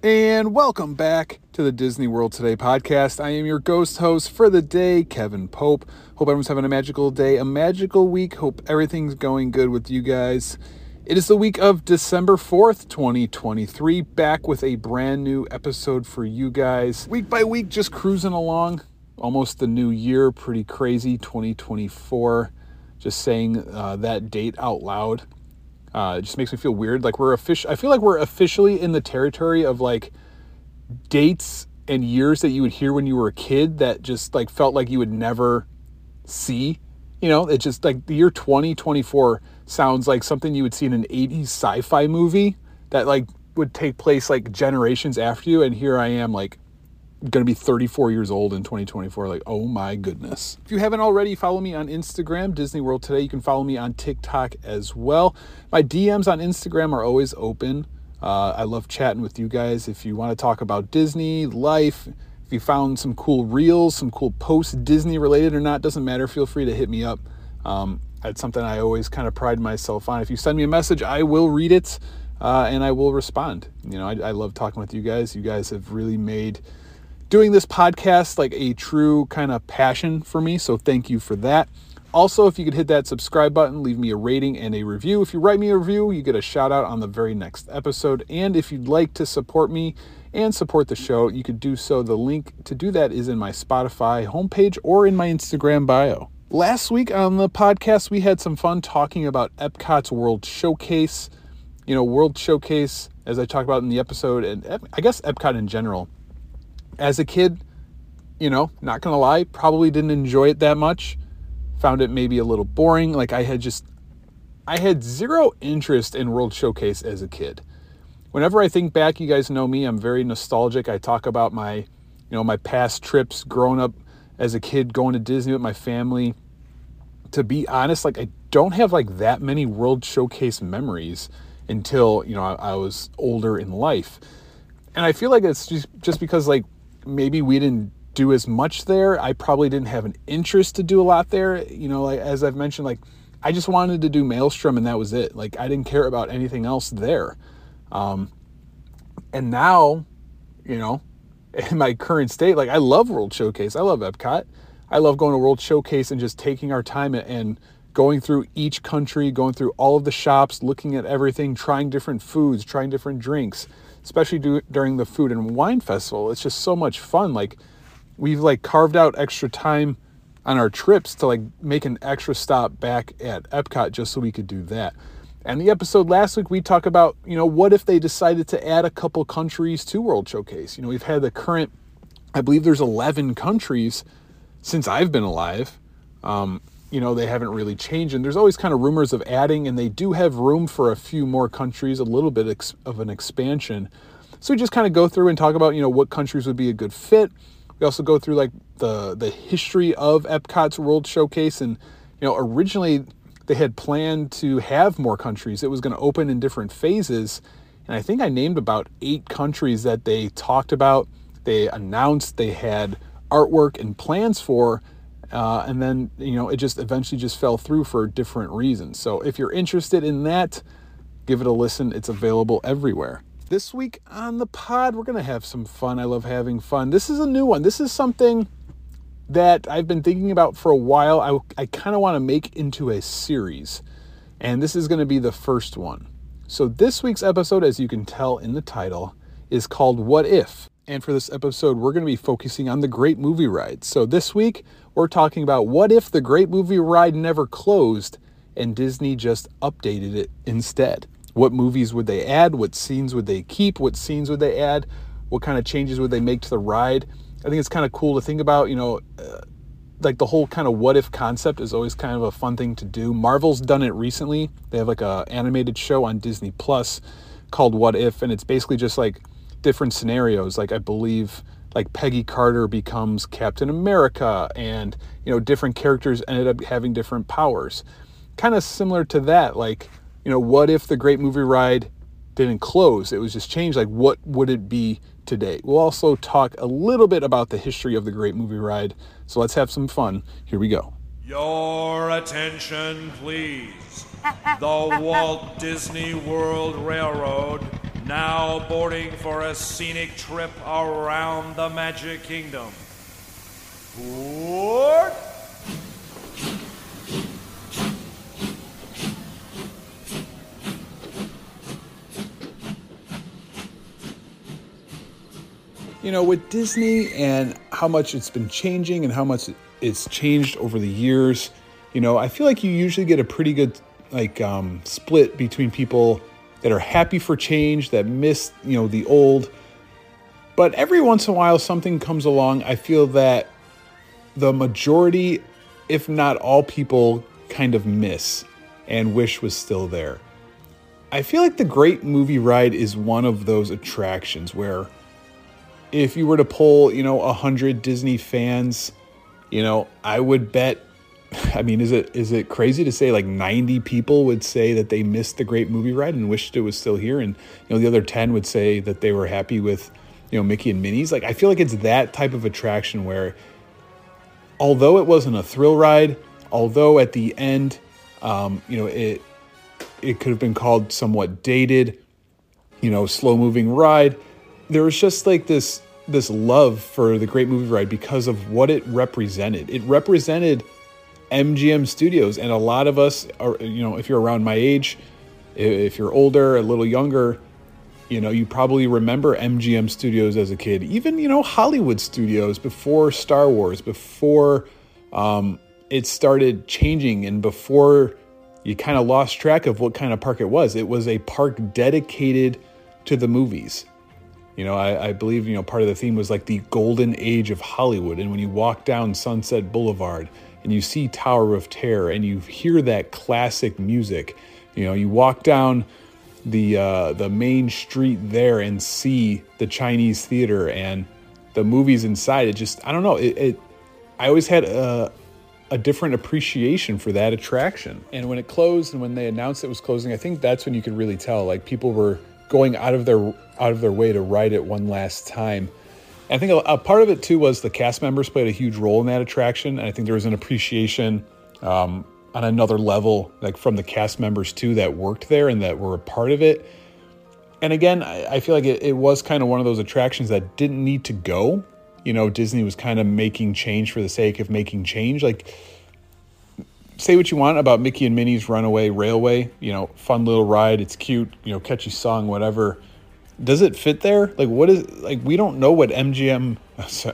And welcome back to the Disney World Today podcast. I am your ghost host for the day, Kevin Pope. Hope everyone's having a magical day, a magical week. Hope everything's going good with you guys. It is the week of December 4th, 2023. Back with a brand new episode for you guys. Week by week, just cruising along. Almost the new year. Pretty crazy. 2024. Just saying that date out loud. It just makes me feel weird. Like I feel like we're officially in the territory of like dates and years that you would hear when you were a kid that just like felt like you would never see. You know, it's just like the year 2024 sounds like something you would see in an 80s sci-fi movie that like would take place like generations after you. And here I am like going to be 34 years old in 2024. Like, oh my goodness. If you haven't already, follow me on Instagram, Disney World Today. You can follow me on TikTok as well. My DMs on Instagram are always open. I love chatting with you guys. If you want to talk about Disney, life, if you found some cool reels, some cool posts, Disney related or not, doesn't matter. Feel free to hit me up. That's something I always kind of pride myself on. If you send me a message, I will read it and I will respond. You know, I love talking with you guys. You guys have really made doing this podcast like a true kind of passion for me, so thank you for that. Also, if you could hit that subscribe button, leave me a rating and a review. If you write me a review, you get a shout out on the very next episode. And if you'd like to support me and support the show, you could do so. The link to do that is in my Spotify homepage or in my Instagram bio. Last week on the podcast, we had some fun talking about Epcot's World Showcase. You know, World Showcase, as I talked about in the episode, and I guess Epcot in general. As a kid, you know, not going to lie, probably didn't enjoy it that much. Found it maybe a little boring. Like I had zero interest in World Showcase as a kid. Whenever I think back, you guys know me, I'm very nostalgic. I talk about my, you know, my past trips growing up as a kid, going to Disney with my family. To be honest, like I don't have like that many World Showcase memories until, you know, I was older in life. And I feel like it's just because like, maybe we didn't do as much there. I probably didn't have an interest to do a lot there. You know, like, as I've mentioned, like I just wanted to do Maelstrom and that was it. Like I didn't care about anything else there. And now, you know, in my current state, like I love World Showcase. I love Epcot. I love going to World Showcase and just taking our time and going through each country, going through all of the shops, looking at everything, trying different foods, trying different drinks, especially during the food and wine festival. It's just so much fun. Like we've like carved out extra time on our trips to like make an extra stop back at Epcot just so we could do that. And the episode last week, we talk about, you know, what if they decided to add a couple countries to World Showcase? You know, we've had the current, I believe there's 11 countries since I've been alive. You know, they haven't really changed. And there's always kind of rumors of adding, and they do have room for a few more countries, a little bit of an expansion. So we just kind of go through and talk about, you know, what countries would be a good fit. We also go through like the history of Epcot's World Showcase. And, you know, originally they had planned to have more countries. It was going to open in different phases. And I think I named about 8 countries that they talked about. They announced they had artwork and plans for. And then, you know, it just eventually just fell through for different reasons. So if you're interested in that, give it a listen. It's available everywhere. This week on the pod, we're going to have some fun. I love having fun. This is a new one. This is something that I've been thinking about for a while. I kind of want to make into a series, and this is going to be the first one. So this week's episode, as you can tell in the title, is called What If? And for this episode, we're going to be focusing on the Great Movie Ride. So this week, we're talking about what if the Great Movie Ride never closed and Disney just updated it instead? What movies would they add? What scenes would they keep? What scenes would they add? What kind of changes would they make to the ride? I think it's kind of cool to think about, you know, like the whole kind of what if concept is always kind of a fun thing to do. Marvel's done it recently. They have like an animated show on Disney Plus called What If, and it's basically just like different scenarios. Like I believe like Peggy Carter becomes Captain America, and you know, different characters ended up having different powers. Kind of similar to that, like, you know, what if the Great Movie Ride didn't close? It was just changed. Like what would it be today? We'll also talk a little bit about the history of the Great Movie Ride. So let's have some fun. Here we go. Your attention, please. The Walt Disney World Railroad Now boarding for a scenic trip around the Magic Kingdom. Board. You know, with Disney and how much it's been changing and how much it's changed over the years, you know, I feel like you usually get a pretty good split between people that are happy for change, that miss, you know, the old. But every once in a while, something comes along. I feel that the majority, if not all people, kind of miss and wish was still there. I feel like the Great Movie Ride is one of those attractions where if you were to poll, you know, 100 Disney fans, you know, I would bet, I mean, is it crazy to say like 90 people would say that they missed the Great Movie Ride and wished it was still here, and you know the other 10 would say that they were happy with, you know, Mickey and Minnie's. Like, I feel like it's that type of attraction where, although it wasn't a thrill ride, although at the end, you know, it could have been called somewhat dated, you know, slow moving ride, there was just like this love for the Great Movie Ride because of what it represented. It represented MGM Studios, and a lot of us are, you know, if you're around my age, if you're older, a little younger, you know, you probably remember MGM Studios as a kid, even, you know, Hollywood Studios before Star Wars, before it started changing and before you kind of lost track of what kind of park it was. It was a park dedicated to the movies. You know, I believe, you know, part of the theme was like the golden age of Hollywood. And when you walk down Sunset Boulevard and you see Tower of Terror and you hear that classic music, you know, you walk down the main street there and see the Chinese theater and the movies inside. It just, I don't know. I always had a different appreciation for that attraction. And when it closed and when they announced it was closing, I think that's when you could really tell, like, people were going out of their way to ride it one last time. I think a part of it too was the cast members played a huge role in that attraction, and I think there was an appreciation on another level, like from the cast members too that worked there and that were a part of it. And again, I feel like it was kind of one of those attractions that didn't need to go. You know, Disney was kind of making change for the sake of making change. Like, say what you want about Mickey and Minnie's Runaway Railway, you know, fun little ride, it's cute, you know, catchy song, whatever. Does it fit there? Like, what is, like, we don't know what MGM,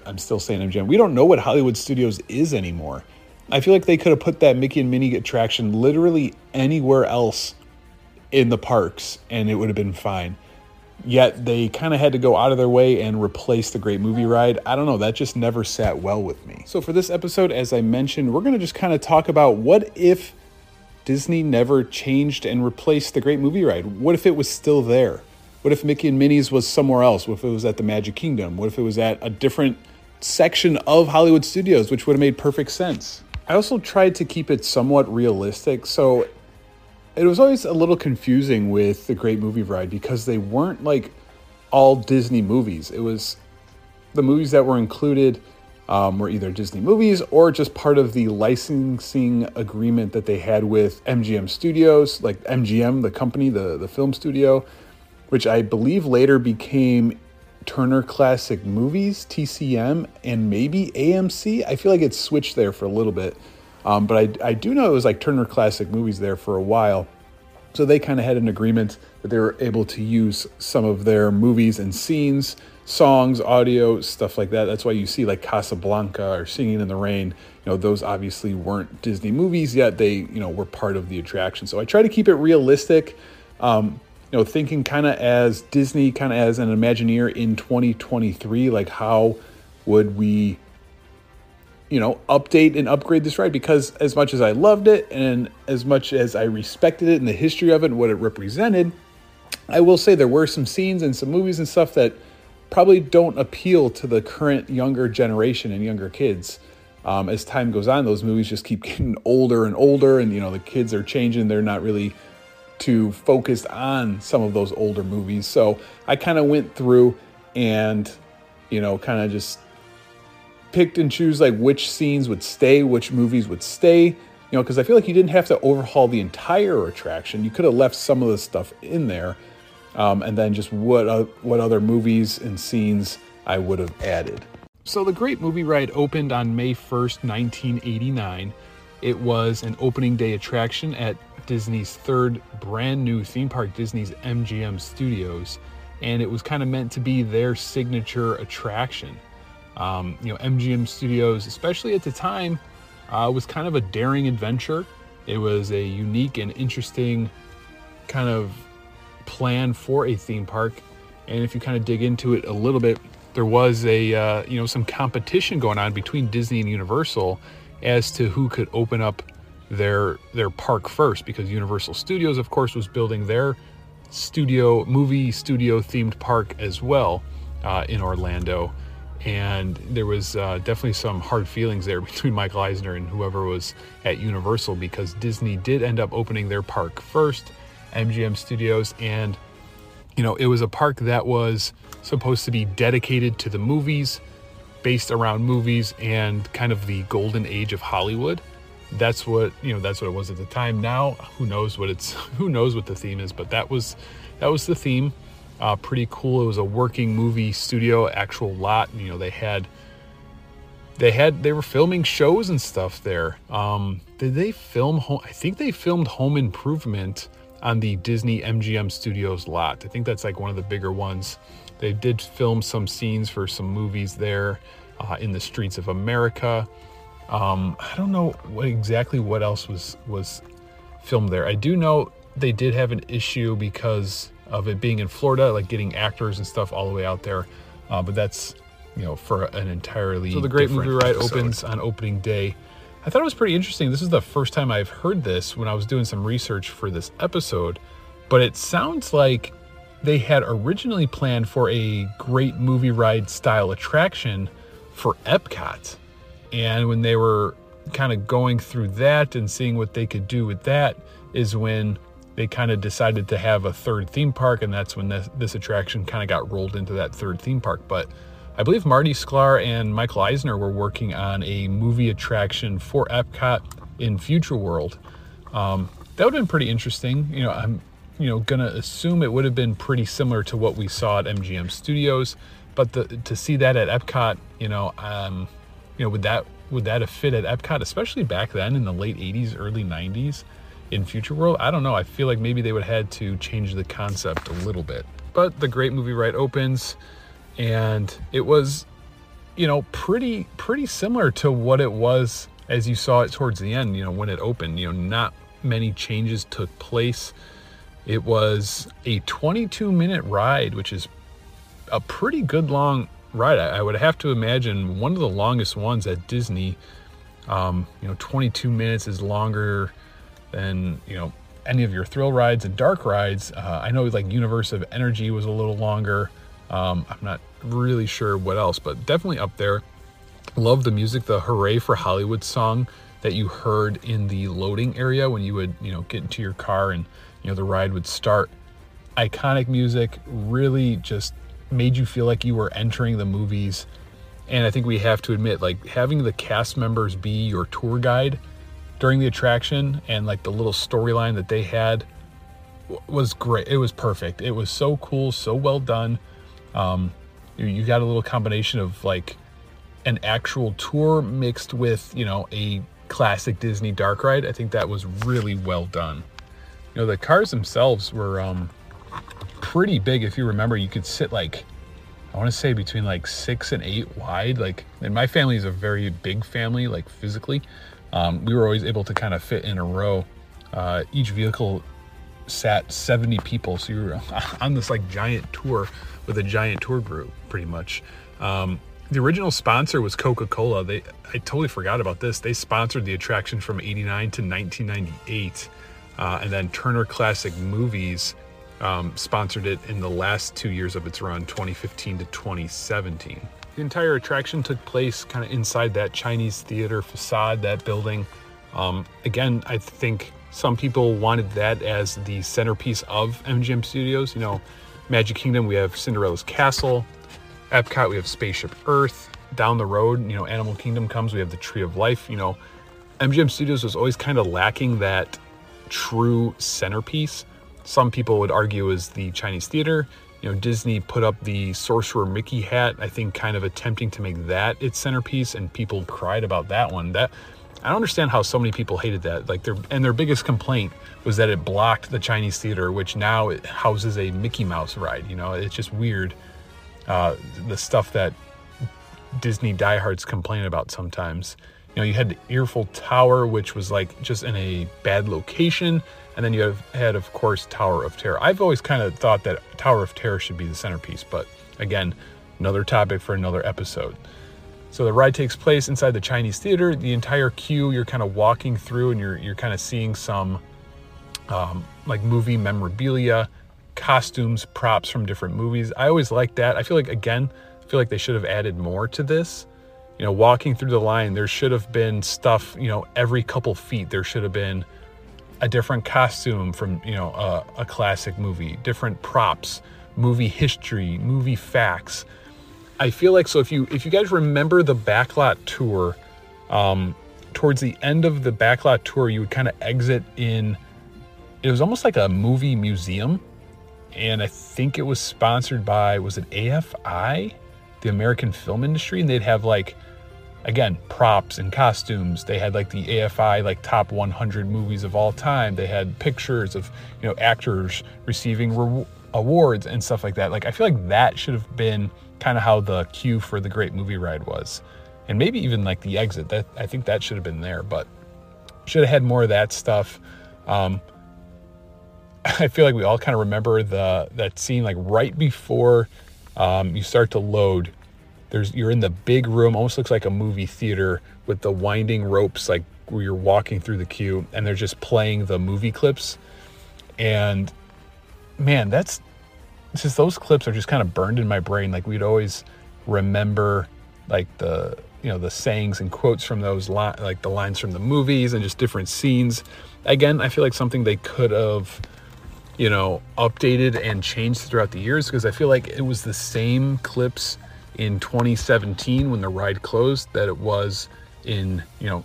I'm still saying MGM, we don't know what Hollywood Studios is anymore. I feel like they could have put that Mickey and Minnie attraction literally anywhere else in the parks and it would have been fine. Yet they kind of had to go out of their way and replace the Great Movie Ride. I don't know, that just never sat well with me. So for this episode, as I mentioned, we're going to just kind of talk about what if Disney never changed and replaced the Great Movie Ride? What if it was still there? What if Mickey and Minnie's was somewhere else? What if it was at the Magic Kingdom? What if it was at a different section of Hollywood Studios, which would have made perfect sense? I also tried to keep it somewhat realistic, so it was always a little confusing with the Great Movie Ride because they weren't like all Disney movies. It was the movies that were included were either Disney movies or just part of the licensing agreement that they had with MGM Studios, like MGM, the company, the film studio, which I believe later became Turner Classic Movies, TCM, and maybe AMC. I feel like it switched there for a little bit. But I do know it was like Turner Classic Movies there for a while. So they kind of had an agreement that they were able to use some of their movies and scenes, songs, audio, stuff like that. That's why you see like Casablanca or Singing in the Rain. You know, those obviously weren't Disney movies, yet they, you know, were part of the attraction. So I try to keep it realistic, you know, thinking kind of as Disney, kind of as an Imagineer in 2023, like how would we, you know, update and upgrade this ride? Because as much as I loved it and as much as I respected it and the history of it and what it represented, I will say there were some scenes and some movies and stuff that probably don't appeal to the current younger generation and younger kids. As time goes on, those movies just keep getting older and older, and, you know, the kids are changing. They're not really too focused on some of those older movies. So I kind of went through and, you know, kind of just picked and choose like which scenes would stay, which movies would stay, you know, because I feel like you didn't have to overhaul the entire attraction. You could have left some of the stuff in there, and then just what other movies and scenes I would have added. So the Great Movie Ride opened on May 1st, 1989. It was an opening day attraction at Disney's third brand new theme park, Disney's MGM Studios, and it was kind of meant to be their signature attraction. MGM Studios, especially at the time, was kind of a daring adventure. It was a unique and interesting kind of plan for a theme park, and if you kind of dig into it a little bit, there was a some competition going on between Disney and Universal as to who could open up their park first, because Universal Studios, of course, was building their movie studio themed park as well in Orlando, and there was definitely some hard feelings there between Michael Eisner and whoever was at Universal, because Disney did end up opening their park first, MGM Studios, and it was a park that was supposed to be dedicated to the movies, based around movies and kind of the golden age of Hollywood. That's what it was at the time. Now, who knows what the theme is, but that was the theme. Pretty cool. It was a working movie studio, actual lot. They were filming shows and stuff there. Did they film? I think they filmed Home Improvement on the Disney MGM Studios lot. I think that's like one of the bigger ones. They did film some scenes for some movies there, in the streets of America. I don't know what else was filmed there. I do know they did have an issue because of it being in Florida, like getting actors and stuff all the way out there. But that's, for an entirely different episode. So the Great Movie Ride opens on opening day. I thought it was pretty interesting. This is the first time I've heard this when I was doing some research for this episode, but it sounds like they had originally planned for a Great Movie Ride style attraction for Epcot. And when they were kind of going through that and seeing what they could do with that is when they kind of decided to have a third theme park, and that's when this attraction kind of got rolled into that third theme park. But I believe Marty Sklar and Michael Eisner were working on a movie attraction for Epcot in Future World. That would have been pretty interesting. I'm gonna assume it would have been pretty similar to what we saw at MGM Studios, but to see that at Epcot, would that have fit at Epcot, especially back then in the late 80s, early 90s in Future World? I don't know. I feel like maybe they would have had to change the concept a little bit. But the Great Movie Ride opens, and it was, pretty similar to what it was as you saw it towards the end, when it opened. Not many changes took place. It was a 22-minute ride, which is a pretty good long ride. I would have to imagine one of the longest ones at Disney. 22 minutes is longer than any of your thrill rides and dark rides. I know Universe of Energy was a little longer. I'm not really sure what else, but definitely up there. Love the music, the Hooray for Hollywood song that you heard in the loading area when you would get into your car and the ride would start. Iconic music, really just made you feel like you were entering the movies. And I think we have to admit, having the cast members be your tour guide during the attraction, and the little storyline that they had was great. It was perfect. It was so cool, so well done. You got a little combination of an actual tour mixed with a classic Disney dark ride. I think that was really well done. The cars themselves were pretty big. If you remember, you could sit I want to say between 6 and 8 wide. And my family is a very big family, physically. We were always able to kind of fit in a row. Each vehicle sat 70 people, so you were on this giant tour with a giant tour group, pretty much. The original sponsor was Coca-Cola. I totally forgot about this. They sponsored the attraction from 89 to 1998, and then Turner Classic Movies sponsored it in the last 2 years of its run, 2015 to 2017. The entire attraction took place kind of inside that Chinese theater facade, that building. Again, I think some people wanted that as the centerpiece of MGM Studios. Magic Kingdom, we have Cinderella's Castle. Epcot, we have Spaceship Earth. Down the road, Animal Kingdom comes, we have the Tree of Life. MGM Studios was always kind of lacking that true centerpiece. some people would argue is the Chinese theater. You know, Disney put up the Sorcerer Mickey hat, I think kind of attempting to make that its centerpiece, and people cried about that one. That I don't understand how so many people hated that. Like their biggest complaint was that it blocked the Chinese theater, which now it houses a Mickey Mouse ride. You know, it's just weird, the stuff that Disney diehards complain about sometimes. You know, you had the Eifel Tower, which was like just in a bad location. And then you had, of course, Tower of Terror. I've always kind of thought that Tower of Terror should be the centerpiece, but again, another topic for another episode. So the ride takes place inside the Chinese theater. The entire queue you're kind of walking through, and you're kind of seeing some like movie memorabilia, costumes, props from different movies. I always liked that. I feel like they should have added more to this. You know, walking through the line, there should have been stuff, you know, every couple feet there should have been a different costume from, you know, a classic movie, different props, movie history, movie facts. I feel like, so if you guys remember the Backlot Tour, towards the end of the Backlot Tour, you would kind of exit in, it was almost like a movie museum. And I think it was sponsored by, was it AFI, the American Film Industry? And they'd have like, again, props and costumes. They had like the AFI, like top 100 movies of all time. They had pictures of, you know, actors receiving awards and stuff like that. Like, I feel like that should have been kind of how the queue for the Great Movie Ride was. And maybe even like the exit, that I think that should have been there, but should have had more of that stuff. I feel like we all kind of remember that scene, like right before you start to load. You're in the big room, almost looks like a movie theater, with the winding ropes, like where you're walking through the queue, and they're just playing the movie clips. And man, those clips are just kind of burned in my brain. Like, we'd always remember like the, you know, the sayings and quotes from those, like the lines from the movies and just different scenes. Again, I feel like something they could have, you know, updated and changed throughout the years, because I feel like it was the same clips in 2017 when the ride closed that it was in, you know,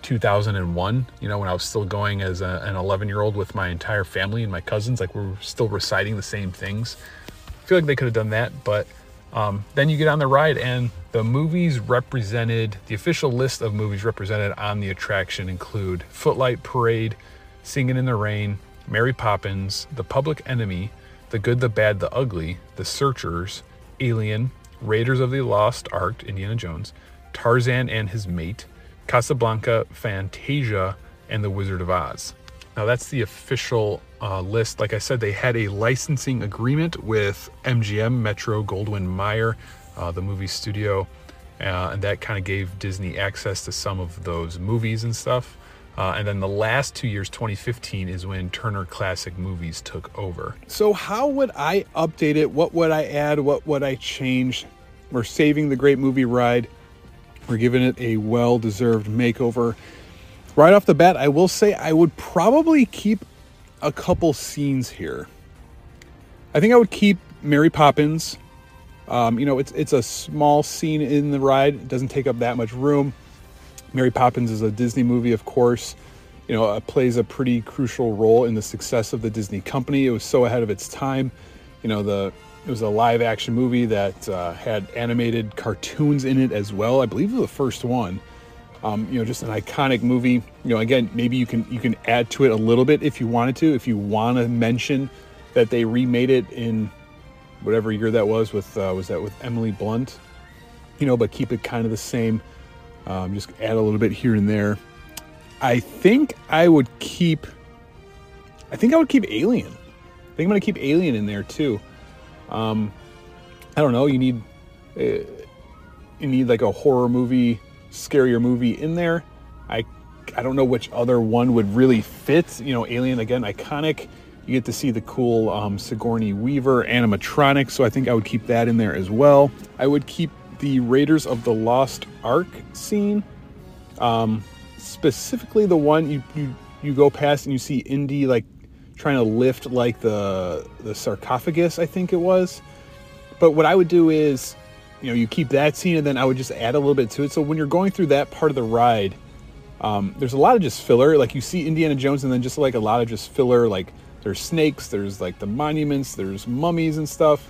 2001, you know, when I was still going as an 11-year-old with my entire family and my cousins. Like, we were still reciting the same things. I feel like they could have done that, but then you get on the ride and the official list of movies represented on the attraction include Footlight Parade, Singing in the Rain, Mary Poppins, The Public Enemy, The Good, the Bad, the Ugly, The Searchers, Alien, Raiders of the Lost Ark, Indiana Jones, Tarzan and His Mate, Casablanca, Fantasia, and The Wizard of Oz. Now, that's the official list. Like I said, they had a licensing agreement with MGM, Metro Goldwyn Mayer, the movie studio, and that kind of gave Disney access to some of those movies and stuff. And then the last 2 years, 2015, is when Turner Classic Movies took over. So how would I update it? What would I add? What would I change? We're saving the Great Movie Ride. We're giving it a well-deserved makeover. Right off the bat, I will say I would probably keep a couple scenes here. I think I would keep Mary Poppins. You know, it's a small scene in the ride. It doesn't take up that much room. Mary Poppins is a Disney movie, of course. You know, it plays a pretty crucial role in the success of the Disney company. It was so ahead of its time. You know, it was a live-action movie that had animated cartoons in it as well. I believe it was the first one. You know, just an iconic movie. You know, again, maybe you can add to it a little bit if you wanted to. If you want to mention that they remade it in whatever year that was with Emily Blunt. You know, but keep it kind of the same. Just add a little bit here and there. I think I would keep Alien. I think I'm going to keep Alien in there too. I don't know. You need like a horror movie, scarier movie in there. I don't know which other one would really fit. You know, Alien, again, iconic. You get to see the cool Sigourney Weaver animatronic. So I think I would keep that in there as well. I would keep the Raiders of the Lost Ark scene, specifically the one you go past and you see Indy like trying to lift like the sarcophagus, I think it was. But what I would do is, you know, you keep that scene, and then I would just add a little bit to it. So when you're going through that part of the ride, there's a lot of just filler. Like, you see Indiana Jones, and then just like a lot of just filler, like There's snakes, there's like the monuments, there's mummies and stuff.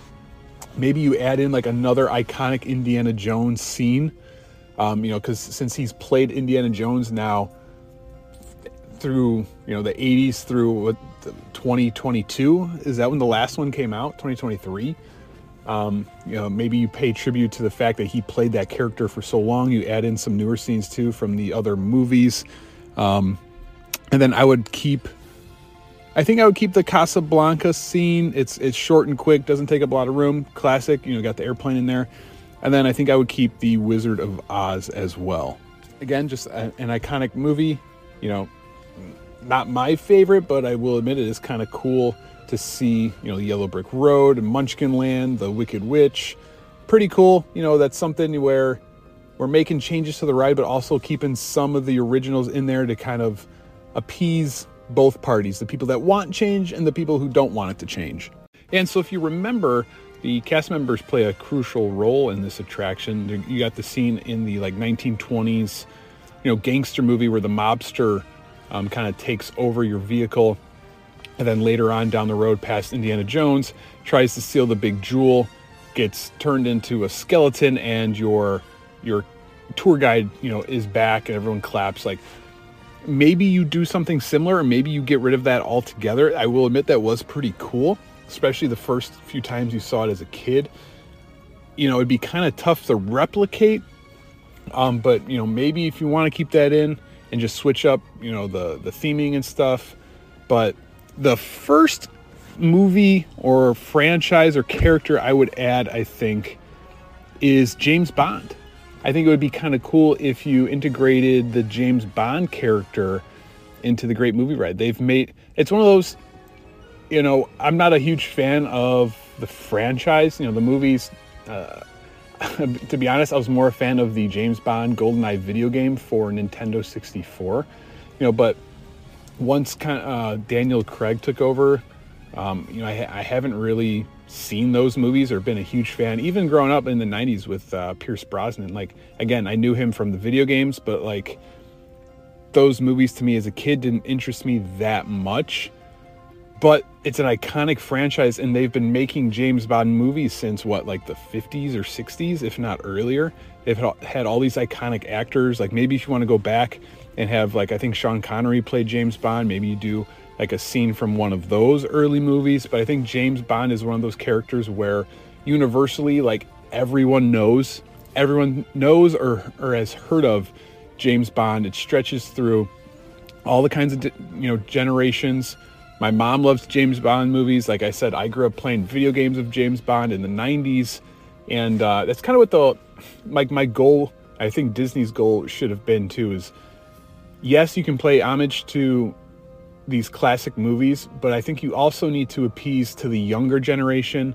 Maybe you add in like another iconic Indiana Jones scene, you know, because since he's played Indiana Jones now through, you know, the 80s through what, 2022, is that when the last one came out, 2023? You know, maybe you pay tribute to the fact that he played that character for so long. You add in some newer scenes too from the other movies. And then I would keep the Casablanca scene. It's short and quick, doesn't take up a lot of room. Classic, you know, got the airplane in there. And then I think I would keep the Wizard of Oz as well. Again, just an iconic movie, you know, not my favorite, but I will admit it is kind of cool to see, you know, Yellow Brick Road and Munchkin Land, the Wicked Witch. Pretty cool. You know, that's something where we're making changes to the ride, but also keeping some of the originals in there to kind of appease both parties, the people that want change and the people who don't want it to change. And so if you remember, the cast members play a crucial role in this attraction. You got the scene in the like 1920s, you know, gangster movie where the mobster kind of takes over your vehicle. And then later on down the road past Indiana Jones, tries to steal the big jewel, gets turned into a skeleton, and your tour guide, you know, is back and everyone claps. Like, maybe you do something similar, or maybe you get rid of that altogether. I will admit that was pretty cool, especially the first few times you saw it as a kid. You know, it'd be kind of tough to replicate, but, you know, maybe if you want to keep that in and just switch up, you know, the theming and stuff. But the first movie or franchise or character I would add, I think, is James Bond. I think it would be kind of cool if you integrated the James Bond character into the Great Movie Ride. They've made, it's one of those, you know, I'm not a huge fan of the franchise, you know, the movies. To be honest, I was more a fan of the James Bond GoldenEye video game for Nintendo 64, you know, but once kind of, Daniel Craig took over, you know, I haven't really seen those movies or been a huge fan, even growing up in the 90s with Pierce Brosnan. Like, again, I knew him from the video games, but like those movies to me as a kid didn't interest me that much. But it's an iconic franchise, and they've been making James Bond movies since what, like the 50s or 60s, if not earlier. They've had all these iconic actors. Like, maybe if you want to go back and have, like, I think Sean Connery played James Bond, maybe you do like a scene from one of those early movies. But I think James Bond is one of those characters where universally, like, everyone knows or has heard of James Bond. It stretches through all the kinds of, you know, generations. My mom loves James Bond movies. Like I said, I grew up playing video games of James Bond in the 90s. And that's kind of what my goal, I think Disney's goal should have been too, is yes, you can play homage to these classic movies, but I think you also need to appease to the younger generation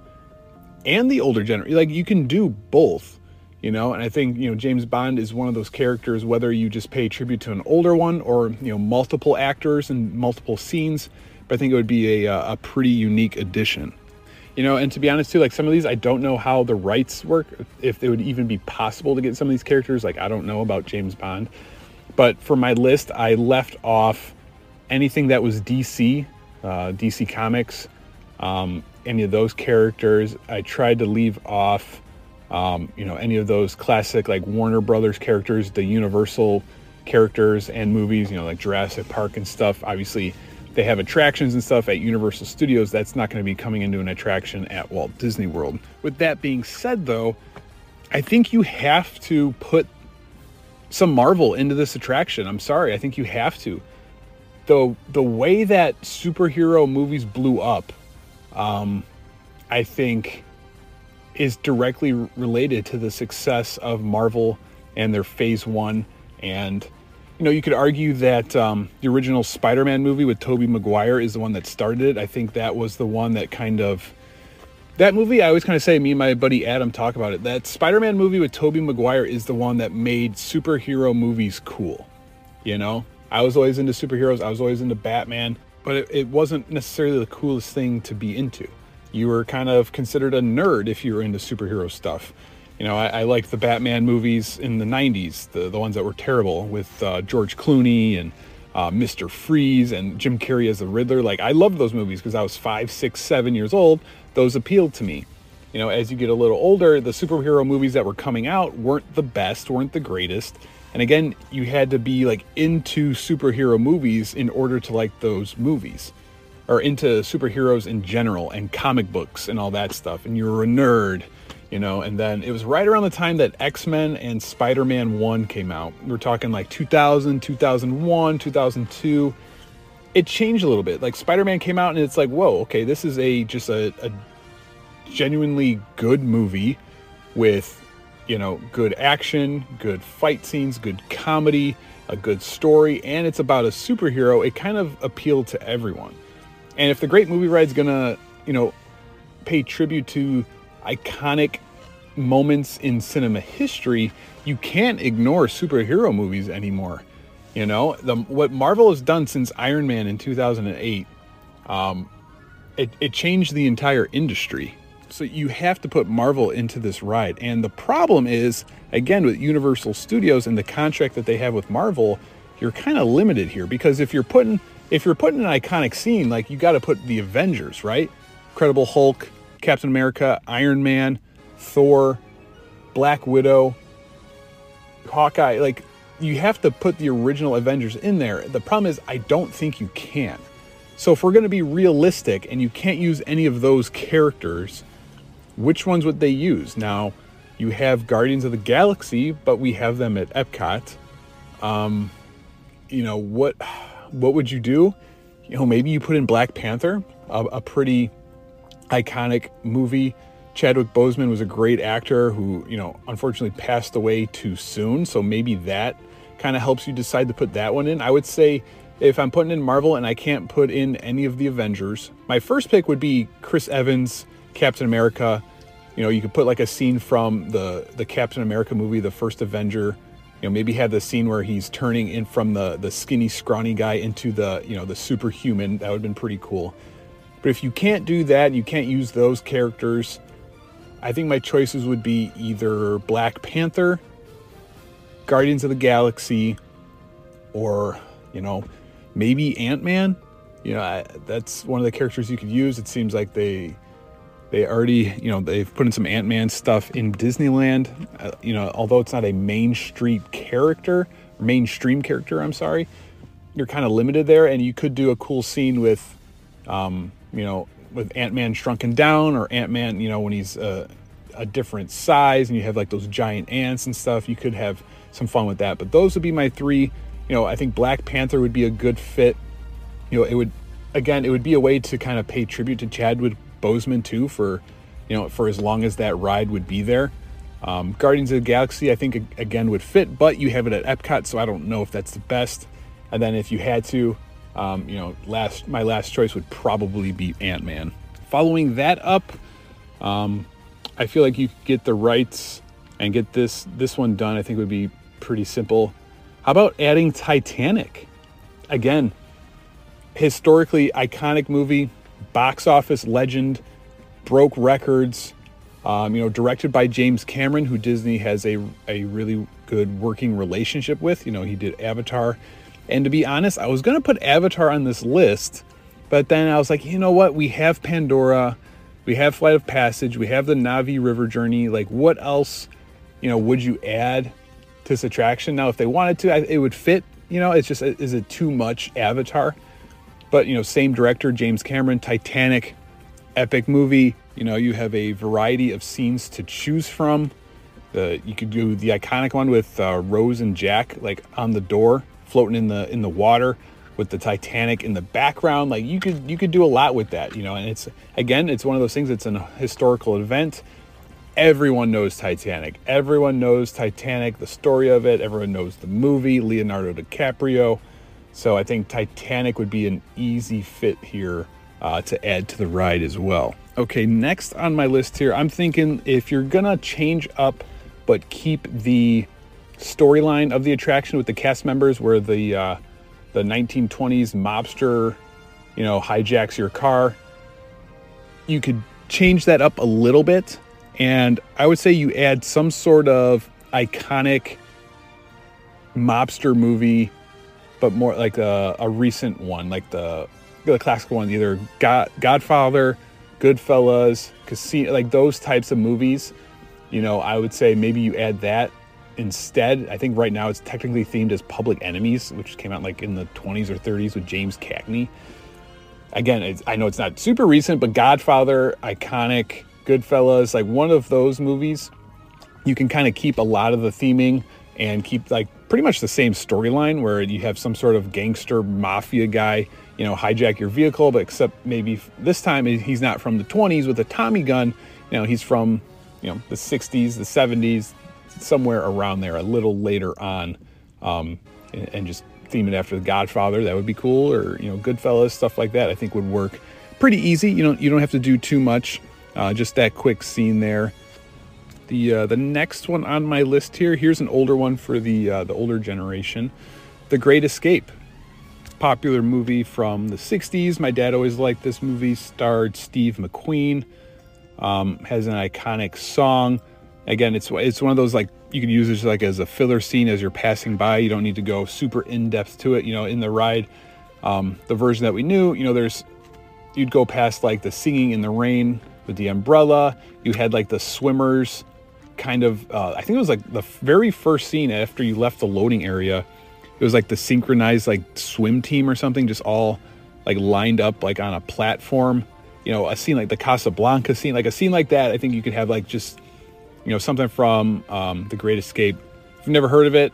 and the older generation. Like, you can do both, you know. And I think, you know, James Bond is one of those characters, whether you just pay tribute to an older one or, you know, multiple actors and multiple scenes. But I think it would be a pretty unique addition, you know. And to be honest too, like, some of these, I don't know how the rights work, if it would even be possible to get some of these characters. Like, I don't know about James Bond, but for my list, I left off anything that was DC, DC Comics, any of those characters. I tried to leave off, you know, any of those classic, like, Warner Brothers characters, the Universal characters and movies, you know, like Jurassic Park and stuff. Obviously, they have attractions and stuff at Universal Studios. That's not going to be coming into an attraction at Walt Disney World. With that being said, though, I think you have to put some Marvel into this attraction. I'm sorry. I think you have to. The way that superhero movies blew up, I think, is directly related to the success of Marvel and their Phase 1. And, you know, you could argue that the original Spider-Man movie with Tobey Maguire is the one that started it. I think that was the one that kind of... That movie, I always kind of say, me and my buddy Adam talk about it, that Spider-Man movie with Tobey Maguire is the one that made superhero movies cool, you know? I was always into superheroes. I was always into Batman, but it wasn't necessarily the coolest thing to be into. You were kind of considered a nerd if you were into superhero stuff. You know, I liked the Batman movies in the 90s, the ones that were terrible with George Clooney and Mr. Freeze and Jim Carrey as the Riddler. Like, I loved those movies because I was 5, 6, 7 years old. Those appealed to me. You know, as you get a little older, the superhero movies that were coming out weren't the best, weren't the greatest. And again, you had to be like into superhero movies in order to like those movies, or into superheroes in general and comic books and all that stuff. And you were a nerd, you know. And then it was right around the time that X-Men and Spider-Man 1 came out. We're talking like 2000, 2001, 2002. It changed a little bit. Like, Spider-Man came out and it's like, whoa, okay, this is just a genuinely good movie with, you know, good action, good fight scenes, good comedy, a good story, and it's about a superhero. It kind of appealed to everyone. And if the Great Movie Ride's gonna, you know, pay tribute to iconic moments in cinema history, you can't ignore superhero movies anymore. You know, what Marvel has done since Iron Man in 2008, it changed the entire industry. So you have to put Marvel into this ride. And the problem is, again, with Universal Studios and the contract that they have with Marvel, you're kind of limited here, because if you're putting an iconic scene, like, you got to put the Avengers, right? Incredible Hulk, Captain America, Iron Man, Thor, Black Widow, Hawkeye. Like, you have to put the original Avengers in there. The problem is, I don't think you can. So if we're going to be realistic and you can't use any of those characters, which ones would they use? Now, you have Guardians of the Galaxy, but we have them at Epcot. You know, what would you do? You know, maybe you put in Black Panther, a pretty iconic movie. Chadwick Boseman was a great actor who, you know, unfortunately passed away too soon. So maybe that kind of helps you decide to put that one in. I would say, if I'm putting in Marvel and I can't put in any of the Avengers, my first pick would be Chris Evans, Captain America. You know, you could put like a scene from the Captain America movie, The First Avenger. You know, maybe have the scene where he's turning in from the skinny, scrawny guy into the, you know, the superhuman. That would have been pretty cool. But if you can't do that, you can't use those characters, I think my choices would be either Black Panther, Guardians of the Galaxy, or, you know, maybe Ant-Man. You know, that's one of the characters you could use. It seems like they already, you know, they've put in some Ant-Man stuff in Disneyland. You know, although it's not a mainstream character, I'm sorry, you're kind of limited there. And you could do a cool scene with, you know, with Ant-Man shrunken down, or Ant-Man, you know, when he's a different size and you have like those giant ants and stuff. You could have some fun with that. But those would be my three. You know, I think Black Panther would be a good fit. You know, it would be a way to kind of pay tribute to Chadwick Boseman too, for, you know, for as long as that ride would be there. Guardians of the Galaxy, I think, again, would fit, but you have it at Epcot, so I don't know if that's the best. And then if you had to, you know, my last choice would probably be Ant-Man. Following that up, I feel like you could get the rights and get this one done. I think it would be pretty simple. How about adding Titanic? Again, historically iconic movie, box office legend, broke records, you know, directed by James Cameron, who Disney has a really good working relationship with. You know, he did Avatar. And to be honest, I was going to put Avatar on this list, but then I was like, you know what? We have Pandora, we have Flight of Passage, we have the Navi River Journey. Like, what else, you know, would you add to this attraction? Now, if they wanted to, it would fit. You know, it's just, is it too much Avatar? But, you know, same director, James Cameron, Titanic, epic movie. You know, you have a variety of scenes to choose from. You could do the iconic one with Rose and Jack, like, on the door, floating in the water, with the Titanic in the background. Like, you could do a lot with that. You know, and it's, again, it's one of those things. It's an historical event. Everyone knows Titanic. Everyone knows Titanic, the story of it. Everyone knows the movie, Leonardo DiCaprio. So I think Titanic would be an easy fit here to add to the ride as well. Okay, next on my list here, I'm thinking, if you're going to change up but keep the storyline of the attraction with the cast members, where the 1920s mobster, you know, hijacks your car, you could change that up a little bit. And I would say you add some sort of iconic mobster movie but more like a recent one, like the classic one, either Godfather, Goodfellas, Casino, like those types of movies. You know, I would say maybe you add that instead. I think right now it's technically themed as Public Enemies, which came out like in the 20s or 30s with James Cagney. Again, I know it's not super recent, but Godfather, iconic, Goodfellas, like one of those movies, you can kind of keep a lot of the theming and keep like pretty much the same storyline where you have some sort of gangster mafia guy, you know, hijack your vehicle, but except maybe this time he's not from the 20s with a Tommy gun. You know, he's from, you know, the 60s, the 70s, somewhere around there, a little later on, and just theme it after The Godfather. That would be cool. Or, you know, Goodfellas, stuff like that, I think would work pretty easy. You don't have to do too much, just that quick scene there. The next one on my list here's an older one for the older generation, The Great Escape. Popular movie from the 60s. My dad always liked this movie. Starred Steve McQueen. Has an iconic song. Again, it's one of those, like, you can use it like as a filler scene as you're passing by. You don't need to go super in depth to it. You know, in the ride, the version that we knew, you know, you'd go past like the Singing in the Rain with the umbrella. You had like the swimmers, kind of. I think it was like the very first scene after you left the loading area. It was like the synchronized like swim team or something, just all like lined up like on a platform. You know, a scene like the Casablanca scene, like a scene like that. I think you could have like just, you know, something from The Great Escape. If you've never heard of it,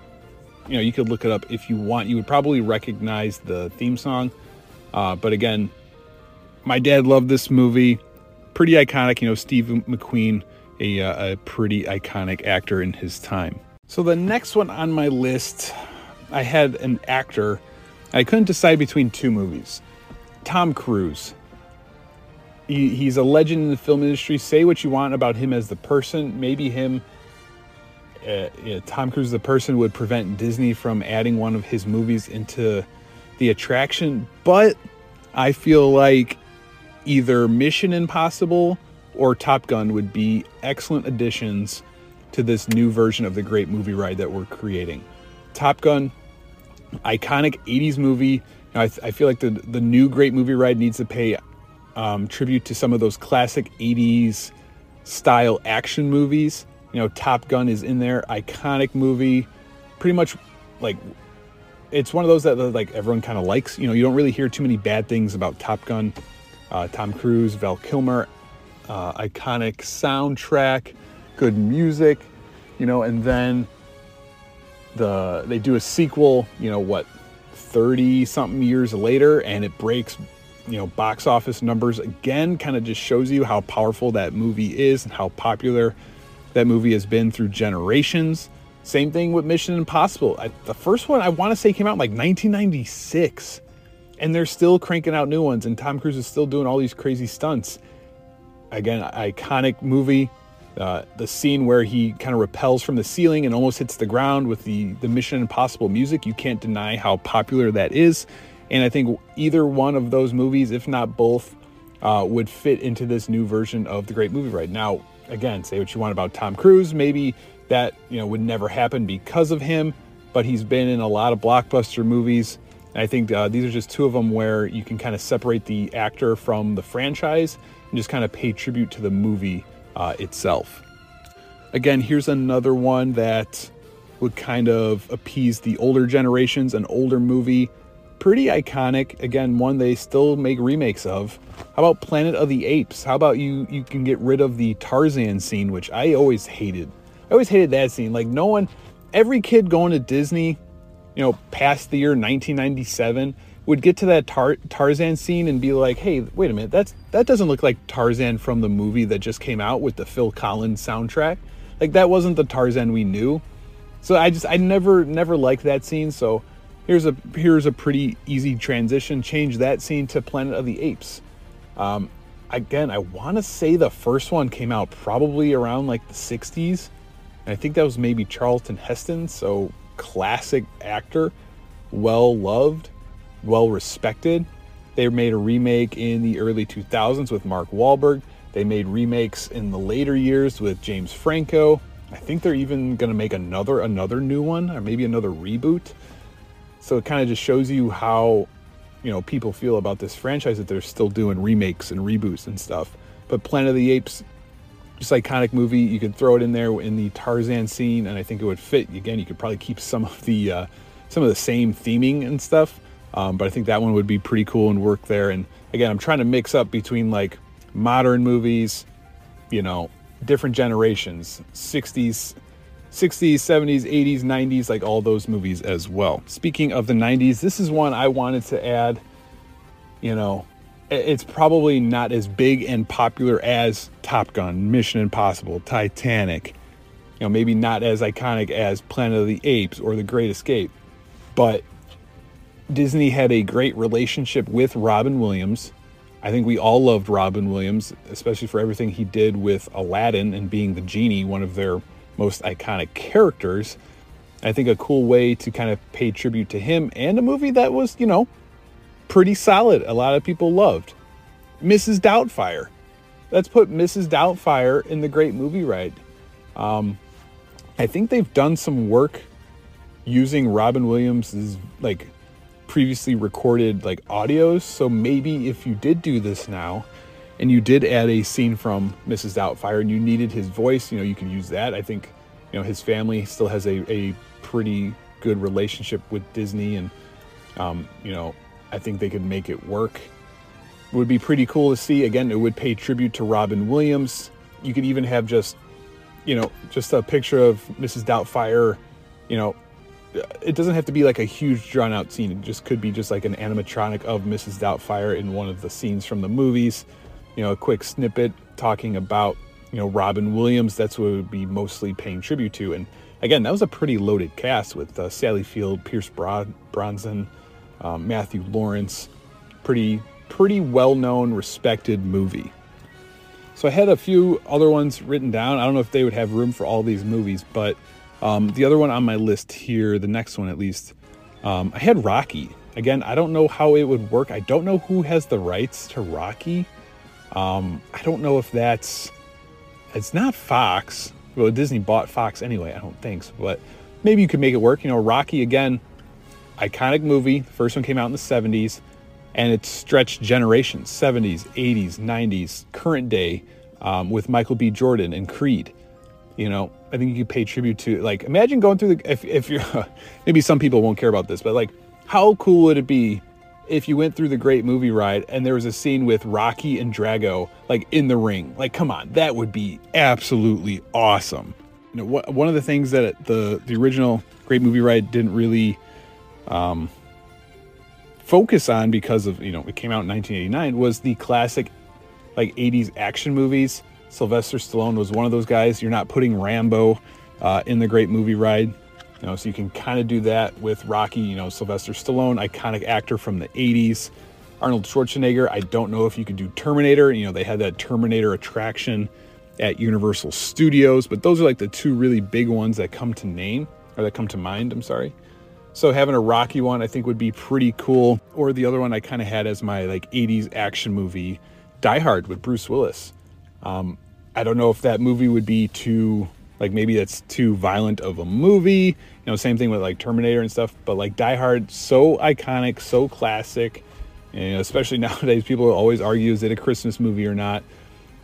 you know, you could look it up if you want. You would probably recognize the theme song. But again, my dad loved this movie. Pretty iconic, you know, Steve McQueen, a pretty iconic actor in his time. So the next one on my list, I had an actor. I couldn't decide between two movies. Tom Cruise. He's a legend in the film industry. Say what you want about him as the person. Maybe Tom Cruise the person would prevent Disney from adding one of his movies into the attraction. But I feel like either Mission Impossible or Top Gun would be excellent additions to this new version of the Great Movie Ride that we're creating. Top Gun, iconic 80s movie. Now, I feel like the new Great Movie Ride needs to pay tribute to some of those classic 80s style action movies. You know, Top Gun is in there. Iconic movie. Pretty much, like, it's one of those that, like, everyone kind of likes. You know, you don't really hear too many bad things about Top Gun. Tom Cruise, Val Kilmer, iconic soundtrack, good music, you know, and then they do a sequel, you know, 30 something years later, and it breaks, you know, box office numbers again. Kind of just shows you how powerful that movie is and how popular that movie has been through generations. Same thing with Mission Impossible. The first one, I want to say, came out in like 1996, and they're still cranking out new ones, and Tom Cruise is still doing all these crazy stunts. Again, iconic movie. The scene where he kind of rappels from the ceiling and almost hits the ground with the Mission Impossible music. You can't deny how popular that is. And I think either one of those movies, if not both, would fit into this new version of the Great Movie Ride. Now, again, say what you want about Tom Cruise. Maybe that, you know, would never happen because of him, but he's been in a lot of blockbuster movies. And I think these are just two of them where you can kind of separate the actor from the franchise and just kind of pay tribute to the movie itself. Again, here's another one that would kind of appease the older generations, an older movie, pretty iconic. Again, one they still make remakes of. How about Planet of the Apes? How about you can get rid of the Tarzan scene, which I always hated. I always hated that scene. Like, no one, every kid going to Disney, you know, past the year 1997 would get to that Tarzan scene and be like, hey, wait a minute, that doesn't look like Tarzan from the movie that just came out with the Phil Collins soundtrack. Like, that wasn't the Tarzan we knew. So I never liked that scene. So here's a pretty easy transition. Change that scene to Planet of the Apes. Again, I want to say the first one came out probably around like the 60s. And I think that was maybe Charlton Heston. So classic actor, well-loved, well-respected. They made a remake in the early 2000s with Mark Wahlberg. They made remakes in the later years with James Franco. I think they're even going to make another new one, or maybe another reboot. So it kind of just shows you how, you know, people feel about this franchise, that they're still doing remakes and reboots and stuff. But Planet of the Apes, just iconic movie. You could throw it in there in the Tarzan scene, and I think it would fit. Again, you could probably keep some of the same theming and stuff, but I think that one would be pretty cool and work there. And again, I'm trying to mix up between like modern movies, you know, different generations, 60s, 70s, 80s, 90s, like all those movies as well. Speaking of the 90s, this is one I wanted to add. You know, it's probably not as big and popular as Top Gun, Mission Impossible, Titanic. You know, maybe not as iconic as Planet of the Apes or The Great Escape. But Disney had a great relationship with Robin Williams. I think we all loved Robin Williams, especially for everything he did with Aladdin and being the genie, one of their most iconic characters. I think a cool way to kind of pay tribute to him, and a movie that was, you know, pretty solid. A lot of people loved Mrs. Doubtfire. Let's put Mrs. Doubtfire in the Great Movie Ride. I think they've done some work using Robin Williams's like previously recorded like audios. So maybe if you did do this now, and you did add a scene from Mrs. Doubtfire and you needed his voice, you know, you can use that. I think, you know, his family still has a pretty good relationship with Disney. And, you know, I think they could make it work. It would be pretty cool to see. Again, it would pay tribute to Robin Williams. You could even have just, you know, just a picture of Mrs. Doubtfire. You know, it doesn't have to be like a huge drawn out scene. It just could be just like an animatronic of Mrs. Doubtfire in one of the scenes from the movies. You know, a quick snippet talking about, you know, Robin Williams. That's what we'd be mostly paying tribute to. And again, that was a pretty loaded cast with Sally Field, Pierce Brosnan, Matthew Lawrence. Pretty well-known, respected movie. So I had a few other ones written down. I don't know if they would have room for all these movies, but the other one on my list here, the next one at least, I had Rocky. Again, I don't know how it would work. I don't know who has the rights to Rocky. I don't know if it's not Fox. Well, Disney bought Fox anyway, I don't think so, but maybe you could make it work. You know, Rocky, again, iconic movie. The first one came out in the 70s, and it stretched generations, 70s, 80s, 90s, current day, with Michael B. Jordan and Creed. You know, I think you could pay tribute to, like, imagine going through the, if you're, maybe some people won't care about this, but like, how cool would it be if you went through the Great Movie Ride and there was a scene with Rocky and Drago, like in the ring? Like, come on, that would be absolutely awesome. You know, one of the things that the original Great Movie Ride didn't really focus on, because of, you know, it came out in 1989, was the classic like 80s action movies. Sylvester Stallone was one of those guys. You're not putting Rambo in the Great Movie Ride. You know, so you can kind of do that with Rocky. You know, Sylvester Stallone, iconic actor from the 80s. Arnold Schwarzenegger, I don't know if you could do Terminator. You know, they had that Terminator attraction at Universal Studios. But those are like the two really big ones that come to mind, I'm sorry. So having a Rocky one, I think, would be pretty cool. Or the other one I kind of had as my like 80s action movie, Die Hard with Bruce Willis. I don't know if that movie would be too... like maybe that's too violent of a movie. You know, same thing with like Terminator and stuff. But like Die Hard, so iconic, so classic. And, you know, especially nowadays, people always argue, is it a Christmas movie or not?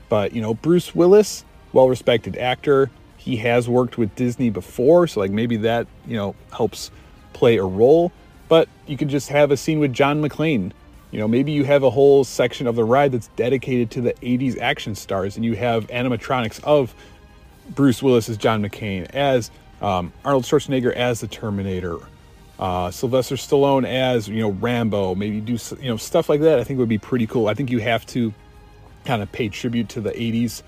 But, you know, Bruce Willis, well-respected actor. He has worked with Disney before. So like maybe that, you know, helps play a role. But you could just have a scene with John McClane. You know, maybe you have a whole section of the ride that's dedicated to the 80s action stars. And you have animatronics of Bruce Willis as John McCain, as Arnold Schwarzenegger as the Terminator, Sylvester Stallone as, you know, Rambo. Maybe do, you know, stuff like that. I think would be pretty cool. I think you have to kind of pay tribute to the 80s.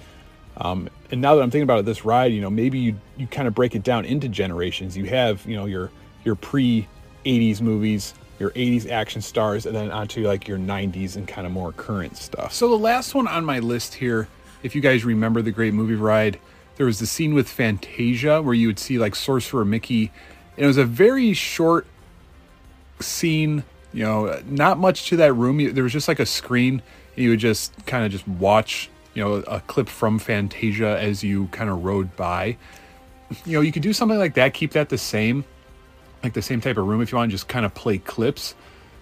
And now that I'm thinking about it, this ride, you know, maybe you kind of break it down into generations. You have, you know, your pre-80s movies, your 80s action stars, and then onto like your 90s and kind of more current stuff. So the last one on my list here, if you guys remember the Great Movie Ride, there was the scene with Fantasia where you would see like Sorcerer Mickey. And it was a very short scene, you know, not much to that room. There was just like a screen, and you would just kind of just watch, you know, a clip from Fantasia as you kind of rode by. You know, you could do something like that, keep that the same. like the same type of room if you want, and just kind of play clips.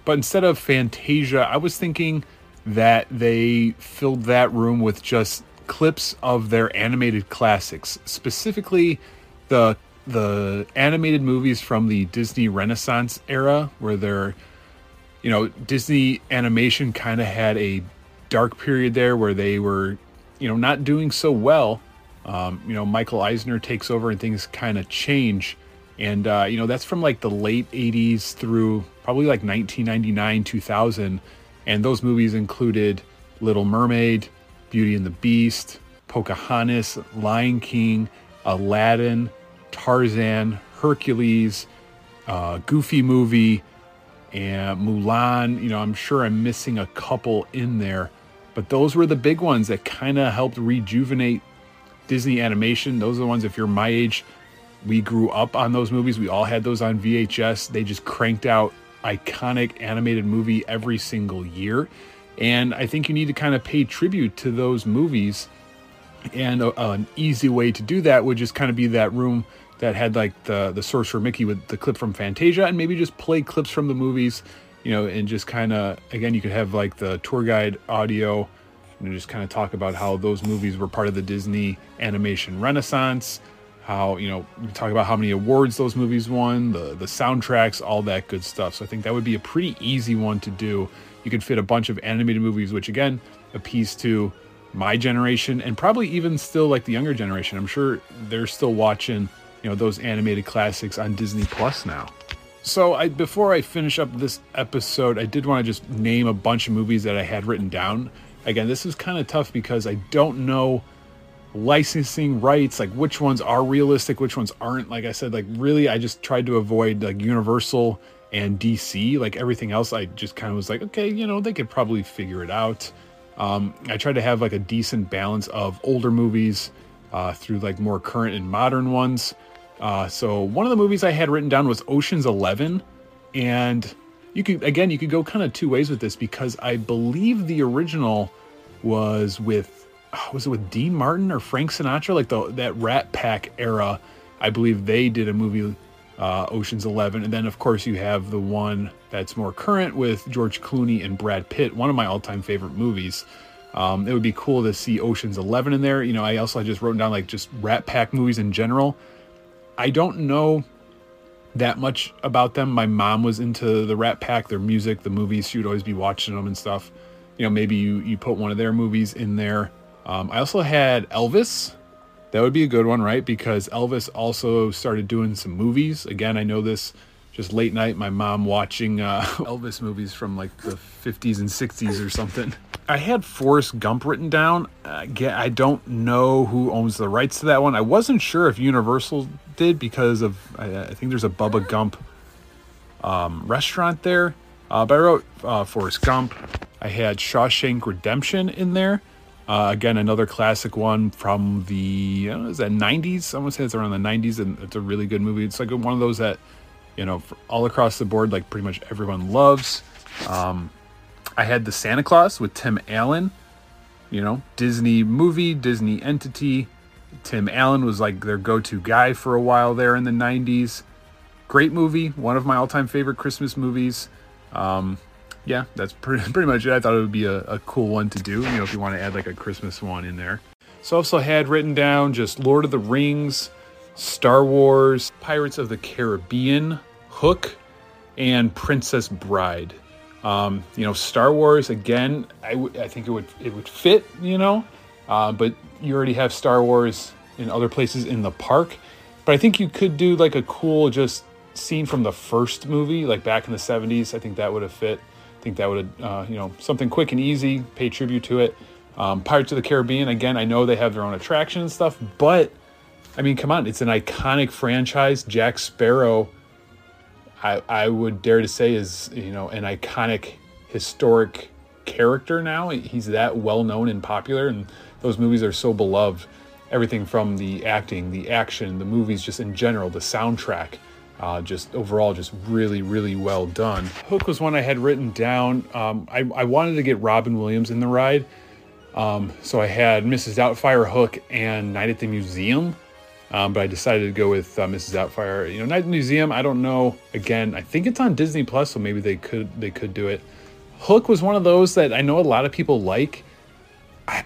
But instead of Fantasia, I was thinking that they filled that room with just clips of their animated classics, specifically the animated movies from the Disney Renaissance era, where they're, you know, Disney animation kind of had a dark period there where they were, you know, not doing so well. You know, Michael Eisner takes over and things kind of change. And, you know, that's from like the late 80s through probably like 1999, 2000. And those movies included Little Mermaid, Beauty and the Beast, Pocahontas, Lion King, Aladdin, Tarzan, Hercules, Goofy Movie, and Mulan. You know, I'm sure I'm missing a couple in there. But those were the big ones that kind of helped rejuvenate Disney animation. Those are the ones, if you're my age, we grew up on those movies. We all had those on VHS. They just cranked out iconic animated movie every single year. And I think you need to kind of pay tribute to those movies. And an easy way to do that would just kind of be that room that had like the Sorcerer Mickey with the clip from Fantasia, and maybe just play clips from the movies, you know, and just kind of, again, you could have like the tour guide audio and just kind of talk about how those movies were part of the Disney animation renaissance, how, you know, we talk about how many awards those movies won, the soundtracks, all that good stuff. So I think that would be a pretty easy one to do. You could fit a bunch of animated movies, which again, appeals to my generation and probably even still like the younger generation. I'm sure they're still watching, you know, those animated classics on Disney Plus now. So before I finish up this episode, I did want to just name a bunch of movies that I had written down. Again, this is kind of tough because I don't know licensing rights, like which ones are realistic, which ones aren't. Like I said, like really, I just tried to avoid like Universal and DC. Like everything else, I just kind of was like, okay, you know, they could probably figure it out. I tried to have like a decent balance of older movies through like more current and modern ones. So one of the movies I had written down was Ocean's 11, and you could go kind of two ways with this, because I believe the original was it with Dean Martin or Frank Sinatra, like that Rat Pack era. I believe they did a movie, Ocean's 11, and then of course you have the one that's more current with George Clooney and Brad Pitt, one of my all-time favorite movies. It would be cool to see Ocean's 11 in there. You know, I also just wrote down like just Rat Pack movies in general. I don't know that much about them. My mom was into the Rat Pack, their music, the movies. She would always be watching them and stuff. You know, maybe you put one of their movies in there. I also had Elvis. That would be a good one, right? Because Elvis also started doing some movies. Again, I know this just late night, my mom watching Elvis movies from like the 50s and 60s or something. I had Forrest Gump written down. I don't know who owns the rights to that one. I wasn't sure if Universal did because of, I think there's a Bubba Gump restaurant there. But I wrote Forrest Gump. I had Shawshank Redemption in there. Again, another classic one from the, is that 90s? I want to say it's around the 90s, and it's a really good movie. It's like one of those that, you know, all across the board, like pretty much everyone loves. I had The Santa Claus with Tim Allen. You know, Disney movie, Disney entity. Tim Allen was like their go-to guy for a while there in the 90s. Great movie, one of my all-time favorite Christmas movies. Yeah, that's pretty much it. I thought it would be a cool one to do, you know, if you want to add like a Christmas one in there. So I also had written down just Lord of the Rings, Star Wars, Pirates of the Caribbean, Hook, and Princess Bride. You know, Star Wars, again, I think it would fit, you know, but you already have Star Wars in other places in the park. But I think you could do like a cool just scene from the first movie, like back in the 70s. I think that would have fit. I think that would, you know, something quick and easy, pay tribute to it. Pirates of the Caribbean, again, I know they have their own attraction and stuff, but, I mean, come on, it's an iconic franchise. Jack Sparrow, I would dare to say, is, you know, an iconic, historic character now. He's that well-known and popular, and those movies are so beloved. Everything from the acting, the action, the movies just in general, the soundtrack. Just overall, just really, really well done. Hook was one I had written down. I wanted to get Robin Williams in the ride. So I had Mrs. Doubtfire, Hook, and Night at the Museum. But I decided to go with Mrs. Doubtfire. You know, Night at the Museum, I don't know. Again, I think it's on Disney Plus, so maybe they could do it. Hook was one of those that I know a lot of people like.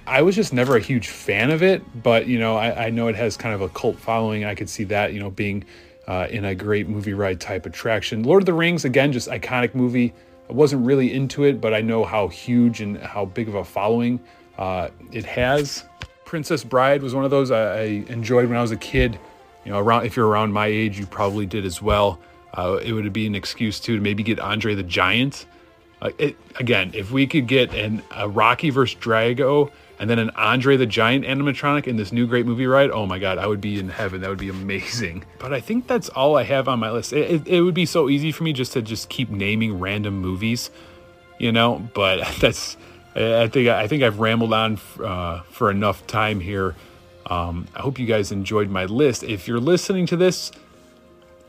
I was just never a huge fan of it, but you know, I know it has kind of a cult following. I could see that, you know, being in a Great Movie Ride type attraction. Lord of the Rings, again, just iconic movie. I wasn't really into it, but I know how huge and how big of a following it has. Princess Bride was one of those I enjoyed when I was a kid. You know, around, if you're around my age, you probably did as well. It would be an excuse to maybe get Andre the Giant. Again, if we could get a Rocky vs. Drago and then an Andre the Giant animatronic in this new Great Movie Ride, oh my God, I would be in heaven. That would be amazing. But I think that's all I have on my list. It would be so easy for me just to keep naming random movies, you know, but that's, I think I've rambled on for enough time here. I hope you guys enjoyed my list. If you're listening to this,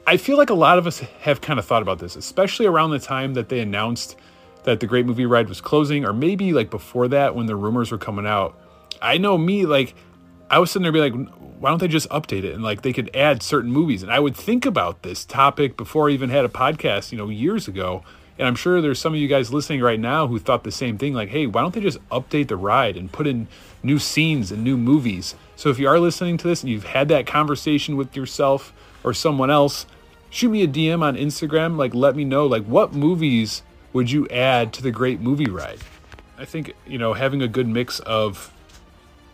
I feel like a lot of us have kind of thought about this, especially around the time that they announced that the Great Movie Ride was closing, or maybe like before that when the rumors were coming out. I know me, like I was sitting there being like, why don't they just update it? And like they could add certain movies. And I would think about this topic before I even had a podcast, you know, years ago. And I'm sure there's some of you guys listening right now who thought the same thing, like, hey, why don't they just update the ride and put in new scenes and new movies? So if you are listening to this and you've had that conversation with yourself or someone else, shoot me a DM on Instagram. Like, let me know, like, what movies would you add to the Great Movie Ride? I think, you know, having a good mix of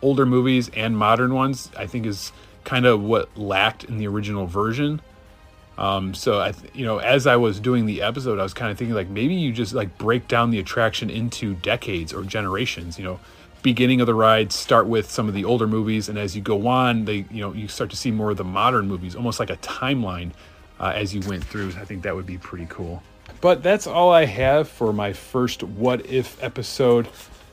older movies and modern ones, I think, is kind of what lacked in the original version. So, you know, as I was doing the episode, I was kind of thinking, like, maybe you just, like, break down the attraction into decades or generations. You know, beginning of the ride, start with some of the older movies, and as you go on, you know, you start to see more of the modern movies, almost like a timeline as you went through. I think that would be pretty cool. But that's all I have for my first What If episode,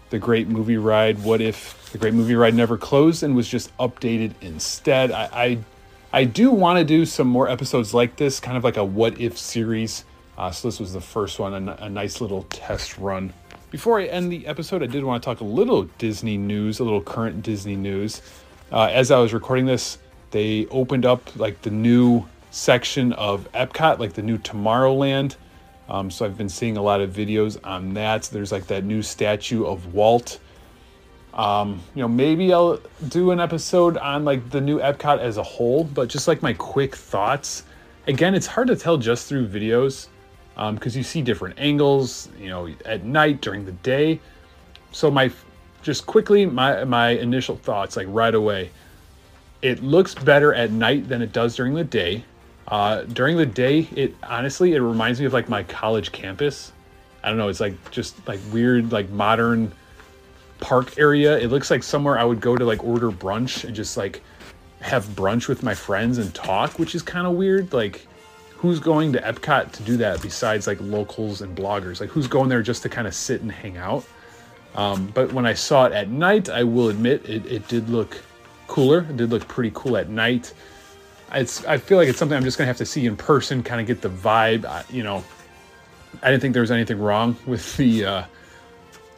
The Great Movie Ride. What if the Great Movie Ride never closed and was just updated instead? I do want to do some more episodes like this, kind of like a What If series. So this was the first one, a nice little test run. Before I end the episode, I did want to talk a little Disney news, a little current Disney news. As I was recording this, they opened up like the new section of Epcot, like the new Tomorrowland. So I've been seeing a lot of videos on that. There's like that new statue of Walt. You know, maybe I'll do an episode on like the new Epcot as a whole, but just like my quick thoughts. Again, it's hard to tell just through videos because you see different angles, you know, at night, during the day. So my initial thoughts, like right away, it looks better at night than it does during the day. During the day, it reminds me of like my college campus. I don't know, it's like just like weird, like modern park area. It looks like somewhere I would go to like order brunch and just like have brunch with my friends and talk, which is kind of weird. Like, who's going to Epcot to do that besides like locals and bloggers? Like, who's going there just to kind of sit and hang out? But when I saw it at night, I will admit it did look cooler. It did look pretty cool at night. I feel like it's something I'm just going to have to see in person, kind of get the vibe. You know, I didn't think there was anything wrong with the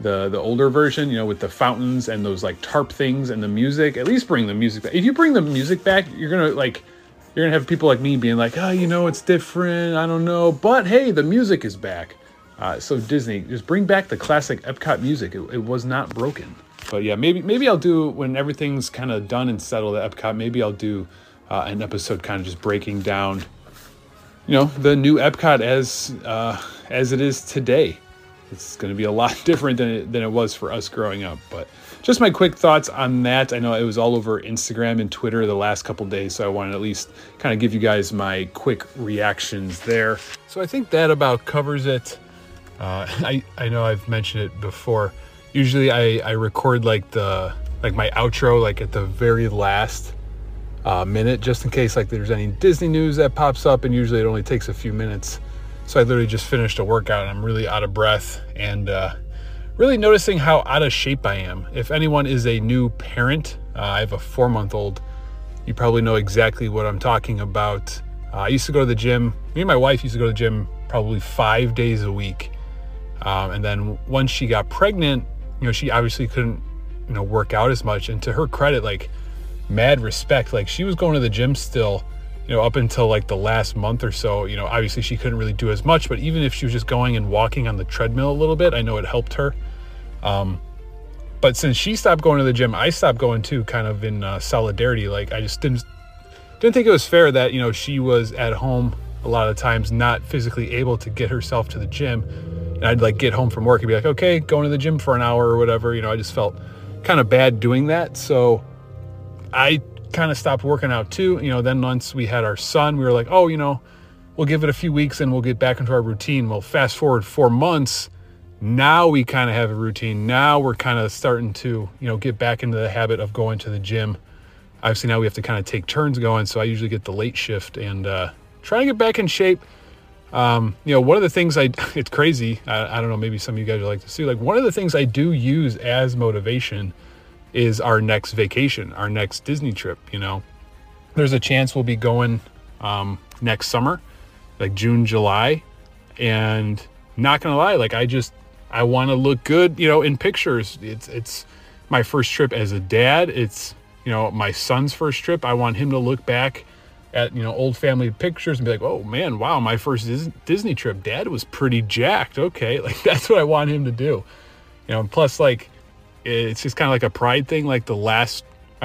older version, you know, with the fountains and those like tarp things and the music. At least bring the music back. If you bring the music back, you're going to have people like me being like, oh, you know, it's different. I don't know. But hey, the music is back. So Disney, just bring back the classic Epcot music. It was not broken. But yeah, maybe I'll do, when everything's kind of done and settled at Epcot, maybe I'll do an episode kind of just breaking down, you know, the new Epcot as it is today. It's going to be a lot different than it was for us growing up. But just my quick thoughts on that. I know it was all over Instagram and Twitter the last couple days, so I wanted to at least kind of give you guys my quick reactions there. So I think that about covers it. I know I've mentioned it before. Usually I record like my outro like at the very last minute, just in case like there's any Disney news that pops up, and usually it only takes a few minutes. So I literally just finished a workout and I'm really out of breath and really noticing how out of shape I am. If anyone is a new parent, I have a 4-month-old, you probably know exactly what I'm talking about. I used to go to the gym. Me and my wife used to go to the gym probably 5 days a week, and then once she got pregnant, you know, she obviously couldn't, you know, work out as much. And to her credit, like mad respect. Like, she was going to the gym still, you know, up until like the last month or so. You know, obviously she couldn't really do as much, but even if she was just going and walking on the treadmill a little bit, I know it helped her. But since she stopped going to the gym, I stopped going too, kind of in solidarity. Like, I just didn't think it was fair that, you know, she was at home a lot of times not physically able to get herself to the gym, and I'd like get home from work and be like, okay, going to the gym for an hour or whatever. You know, I just felt kind of bad doing that, so I kind of stopped working out too. You know, then once we had our son, we were like, oh, you know, we'll give it a few weeks and we'll get back into our routine. Well, fast forward 4 months, now we kind of have a routine. Now we're kind of starting to, you know, get back into the habit of going to the gym. Obviously now we have to kind of take turns going, so I usually get the late shift and trying to get back in shape. You know, one of the things it's crazy, I don't know, maybe some of you guys would like to see, like, one of the things I do use as motivation is our next vacation, our next Disney trip. You know, there's a chance we'll be going next summer, like June, July, and not gonna lie, like, I want to look good, you know, in pictures. It's my first trip as a dad. It's, you know, my son's first trip. I want him to look back at, you know, old family pictures and be like, oh man, wow, my first Disney trip, dad was pretty jacked. Okay, like, that's what I want him to do. You know, and plus, like, it's just kind of like a pride thing. Like, my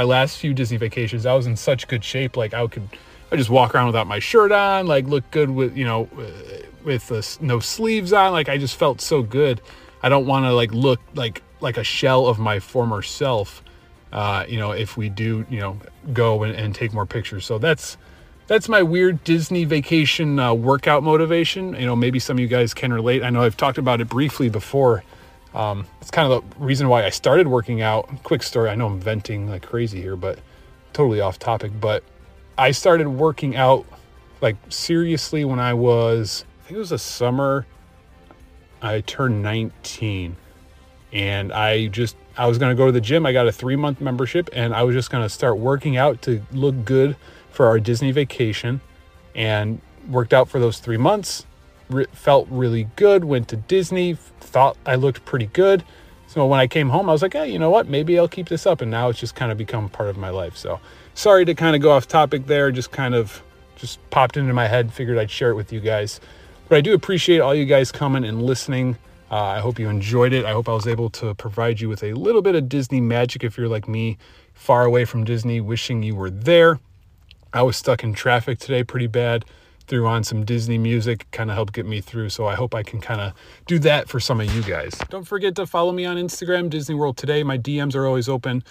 last few Disney vacations, I was in such good shape. Like, I just walk around without my shirt on, like, look good with, you know, with no sleeves on. Like, I just felt so good. I don't want to like look like a shell of my former self, you know, if we do, you know, go and take more pictures. So that's my weird Disney vacation workout motivation. You know, maybe some of you guys can relate. I know I've talked about it briefly before. It's kind of the reason why I started working out. Quick story, I know I'm venting like crazy here, but totally off topic. But I started working out like seriously when I think it was the summer I turned 19, and I was going to go to the gym. I got a 3-month membership, and I was just going to start working out to look good for our Disney vacation, and worked out for those 3 months. Felt really good. Went to Disney, thought I looked pretty good. So when I came home, I was like, hey, you know what? Maybe I'll keep this up. And now it's just kind of become part of my life. So sorry to kind of go off topic there. Just popped into my head, figured I'd share it with you guys. But I do appreciate all you guys coming and listening. I hope you enjoyed it. I hope I was able to provide you with a little bit of Disney magic if you're like me, far away from Disney, wishing you were there. I was stuck in traffic today pretty bad. Threw on some Disney music, kind of helped get me through. So I hope I can kind of do that for some of you guys. Don't forget to follow me on Instagram, Disney World Today. My DMs are always open.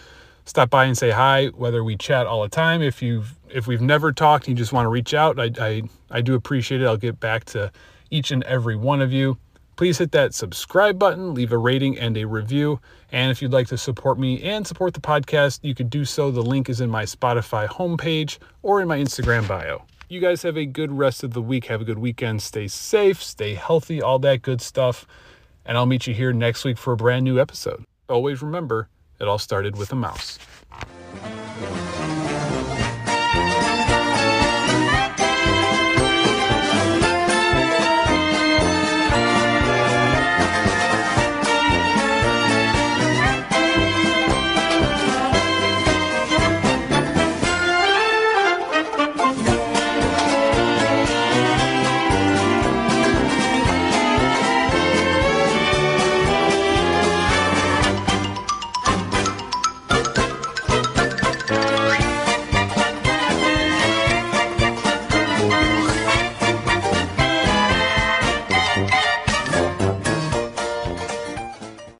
Stop by and say hi, whether we chat all the time. If we've never talked and you just want to reach out, I do appreciate it. I'll get back to each and every one of you. Please hit that subscribe button, leave a rating and a review. And if you'd like to support me and support the podcast, you could do so. The link is in my Spotify homepage or in my Instagram bio. You guys have a good rest of the week. Have a good weekend. Stay safe, stay healthy, all that good stuff. And I'll meet you here next week for a brand new episode. Always remember, it all started with a mouse.